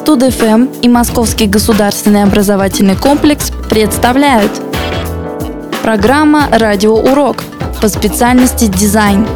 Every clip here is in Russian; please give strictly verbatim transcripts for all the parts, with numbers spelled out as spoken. Студ.ФМ и Московский государственный образовательный комплекс представляют программа «Радиоурок» по специальности «Дизайн».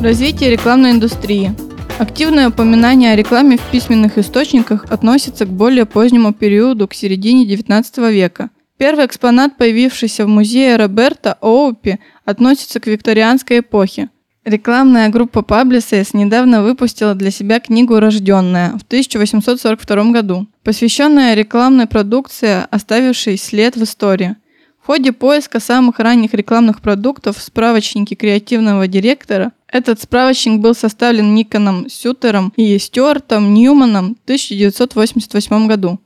Развитие рекламной индустрии. Активное упоминание о рекламе в письменных источниках относится к более позднему периоду, к середине девятнадцатого века. Первый экспонат, появившийся в музее Роберто Оупи, относится к викторианской эпохе. Рекламная группа Publisys недавно выпустила для себя книгу «Рожденная» в тысяча восемьсот сорок втором году, посвященная рекламной продукции, оставившей след в истории. В ходе поиска самых ранних рекламных продуктов в справочнике креативного директора этот справочник был составлен Никоном Сютером и Стюартом Ньюманом в тысяча девятьсот восемьдесят восьмом году.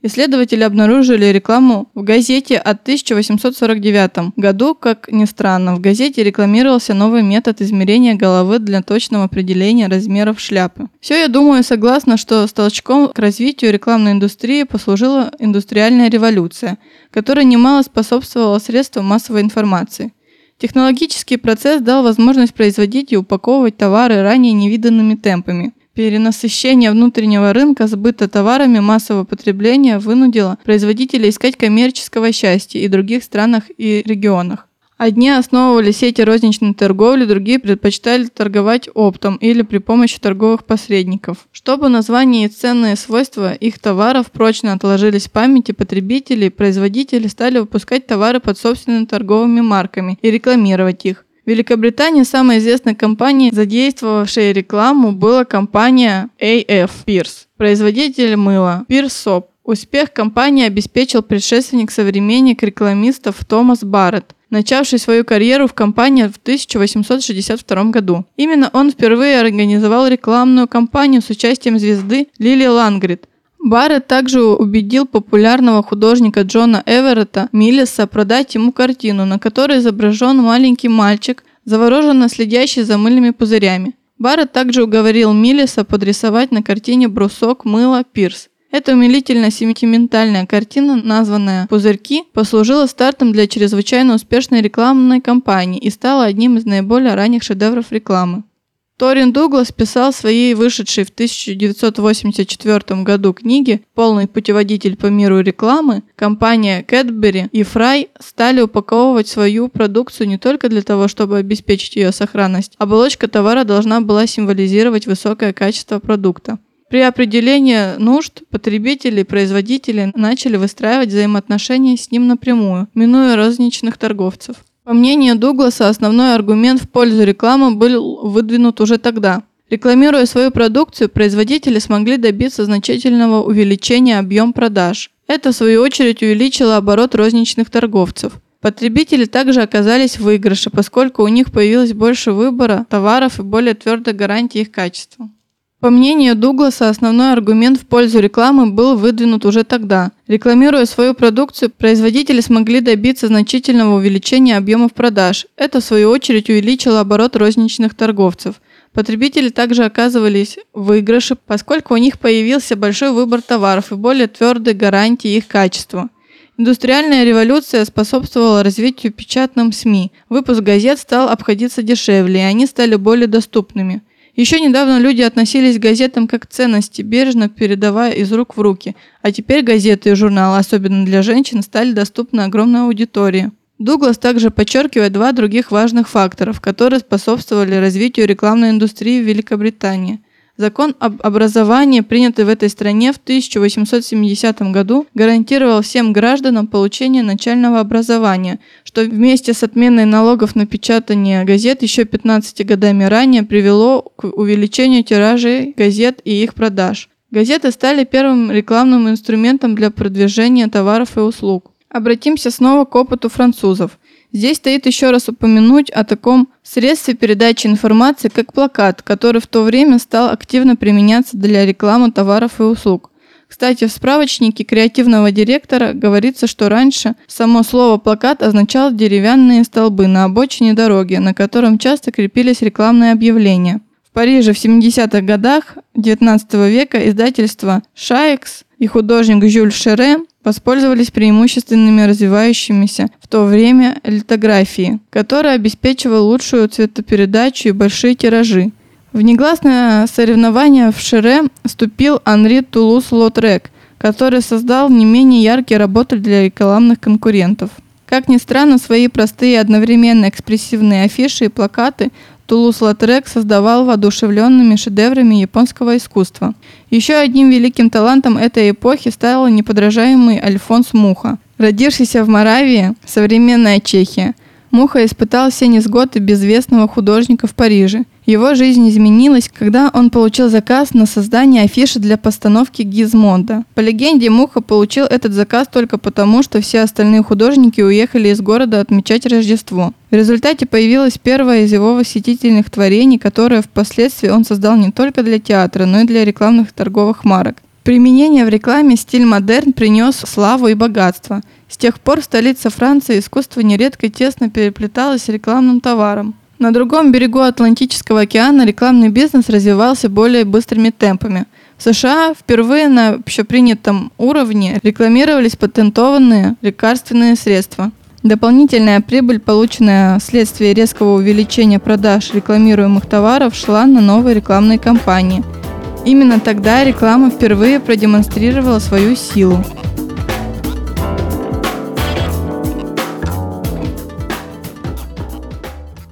Исследователи обнаружили рекламу в газете от тысяча восемьсот сорок девятом году. Как ни странно, в газете рекламировался новый метод измерения головы для точного определения размеров шляпы. Все, я думаю, согласна, что с толчком к развитию рекламной индустрии послужила индустриальная революция, которая немало способствовала средствам массовой информации. Технологический процесс дал возможность производить и упаковывать товары ранее невиданными темпами. Перенасыщение внутреннего рынка сбыта товарами массового потребления вынудило производителей искать коммерческого счастья и в других странах и регионах. Одни основывали сети розничной торговли, другие предпочитали торговать оптом или при помощи торговых посредников. Чтобы названия и ценные свойства их товаров прочно отложились в памяти потребителей, производители стали выпускать товары под собственными торговыми марками и рекламировать их. В Великобритании самой известной компанией, задействовавшей рекламу, была компания эй эф Pierce, производитель мыла Pears Soap. Успех компании обеспечил предшественник-современник рекламистов Томас Барретт, начавший свою карьеру в компании в тысяча восемьсот шестьдесят втором году. Именно он впервые организовал рекламную кампанию с участием звезды Лили Лангрид. Барретт также убедил популярного художника Джона Эверетта Миллеса продать ему картину, на которой изображен маленький мальчик, завороженно следящий за мыльными пузырями. Барретт также уговорил Миллеса подрисовать на картине брусок мыла Пирс. Эта умилительно-сентиментальная картина, названная «Пузырьки», послужила стартом для чрезвычайно успешной рекламной кампании и стала одним из наиболее ранних шедевров рекламы. Торин Дуглас писал в своей вышедшей в тысяча девятьсот восемьдесят четвертом году книге «Полный путеводитель по миру рекламы». Компания Кэтбери и Фрай стали упаковывать свою продукцию не только для того, чтобы обеспечить ее сохранность. Оболочка товара должна была символизировать высокое качество продукта. При определении нужд потребители и производители начали выстраивать взаимоотношения с ним напрямую, минуя розничных торговцев. По мнению Дугласа, основной аргумент в пользу рекламы был выдвинут уже тогда. Рекламируя свою продукцию, производители смогли добиться значительного увеличения объема продаж. Это, в свою очередь, увеличило оборот розничных торговцев. Потребители также оказались в выигрыше, поскольку у них появилось больше выбора товаров и более твердая гарантия их качества. По мнению Дугласа, основной аргумент в пользу рекламы был выдвинут уже тогда. Рекламируя свою продукцию, производители смогли добиться значительного увеличения объемов продаж. Это, в свою очередь, увеличило оборот розничных торговцев. Потребители также оказывались в выигрыше, поскольку у них появился большой выбор товаров и более твердые гарантии их качества. Индустриальная революция способствовала развитию печатных СМИ. Выпуск газет стал обходиться дешевле, и они стали более доступными. Еще недавно люди относились к газетам как к ценности, бережно передавая из рук в руки, а теперь газеты и журналы, особенно для женщин, стали доступны огромной аудитории. Дуглас также подчеркивает два других важных факторов, которые способствовали развитию рекламной индустрии в Великобритании. Закон об образовании, принятый в этой стране в тысяча восемьсот семидесятом году, гарантировал всем гражданам получение начального образования, что вместе с отменой налогов на печатание газет еще пятнадцати годами ранее привело к увеличению тиражей газет и их продаж. Газеты стали первым рекламным инструментом для продвижения товаров и услуг. Обратимся снова к опыту французов. Здесь стоит еще раз упомянуть о таком средстве передачи информации, как плакат, который в то время стал активно применяться для рекламы товаров и услуг. Кстати, в справочнике креативного директора говорится, что раньше само слово «плакат» означало деревянные столбы на обочине дороги, на котором часто крепились рекламные объявления. В Париже в семидесятых годах девятнадцатого века издательство «Шайкс» и художник Жюль Шере воспользовались преимущественными развивающимися в то время литографией, которая обеспечивала лучшую цветопередачу и большие тиражи. В негласное соревнование в Шере вступил Анри Тулуз-Лотрек, который создал не менее яркие работы для рекламных конкурентов. Как ни странно, свои простые и одновременно экспрессивные афиши и плакаты Тулуз-Лотрек создавал воодушевленными шедеврами японского искусства. Еще одним великим талантом этой эпохи стал неподражаемый Альфонс Муха. Родившийся в Моравии, современная Чехия, Муха испытал все невзгоды безвестного художника в Париже. Его жизнь изменилась, когда он получил заказ на создание афиши для постановки «Гизмонда». По легенде, Муха получил этот заказ только потому, что все остальные художники уехали из города отмечать Рождество. В результате появилось первое из его восхитительных творений, которое впоследствии он создал не только для театра, но и для рекламных торговых марок. Применение в рекламе стиль модерн принес славу и богатство. С тех пор столица Франции искусство нередко тесно переплеталось с рекламным товаром. На другом берегу Атлантического океана рекламный бизнес развивался более быстрыми темпами. В США впервые на общепринятом уровне рекламировались патентованные лекарственные средства. Дополнительная прибыль, полученная вследствие резкого увеличения продаж рекламируемых товаров, шла на новые рекламные кампании. Именно тогда реклама впервые продемонстрировала свою силу.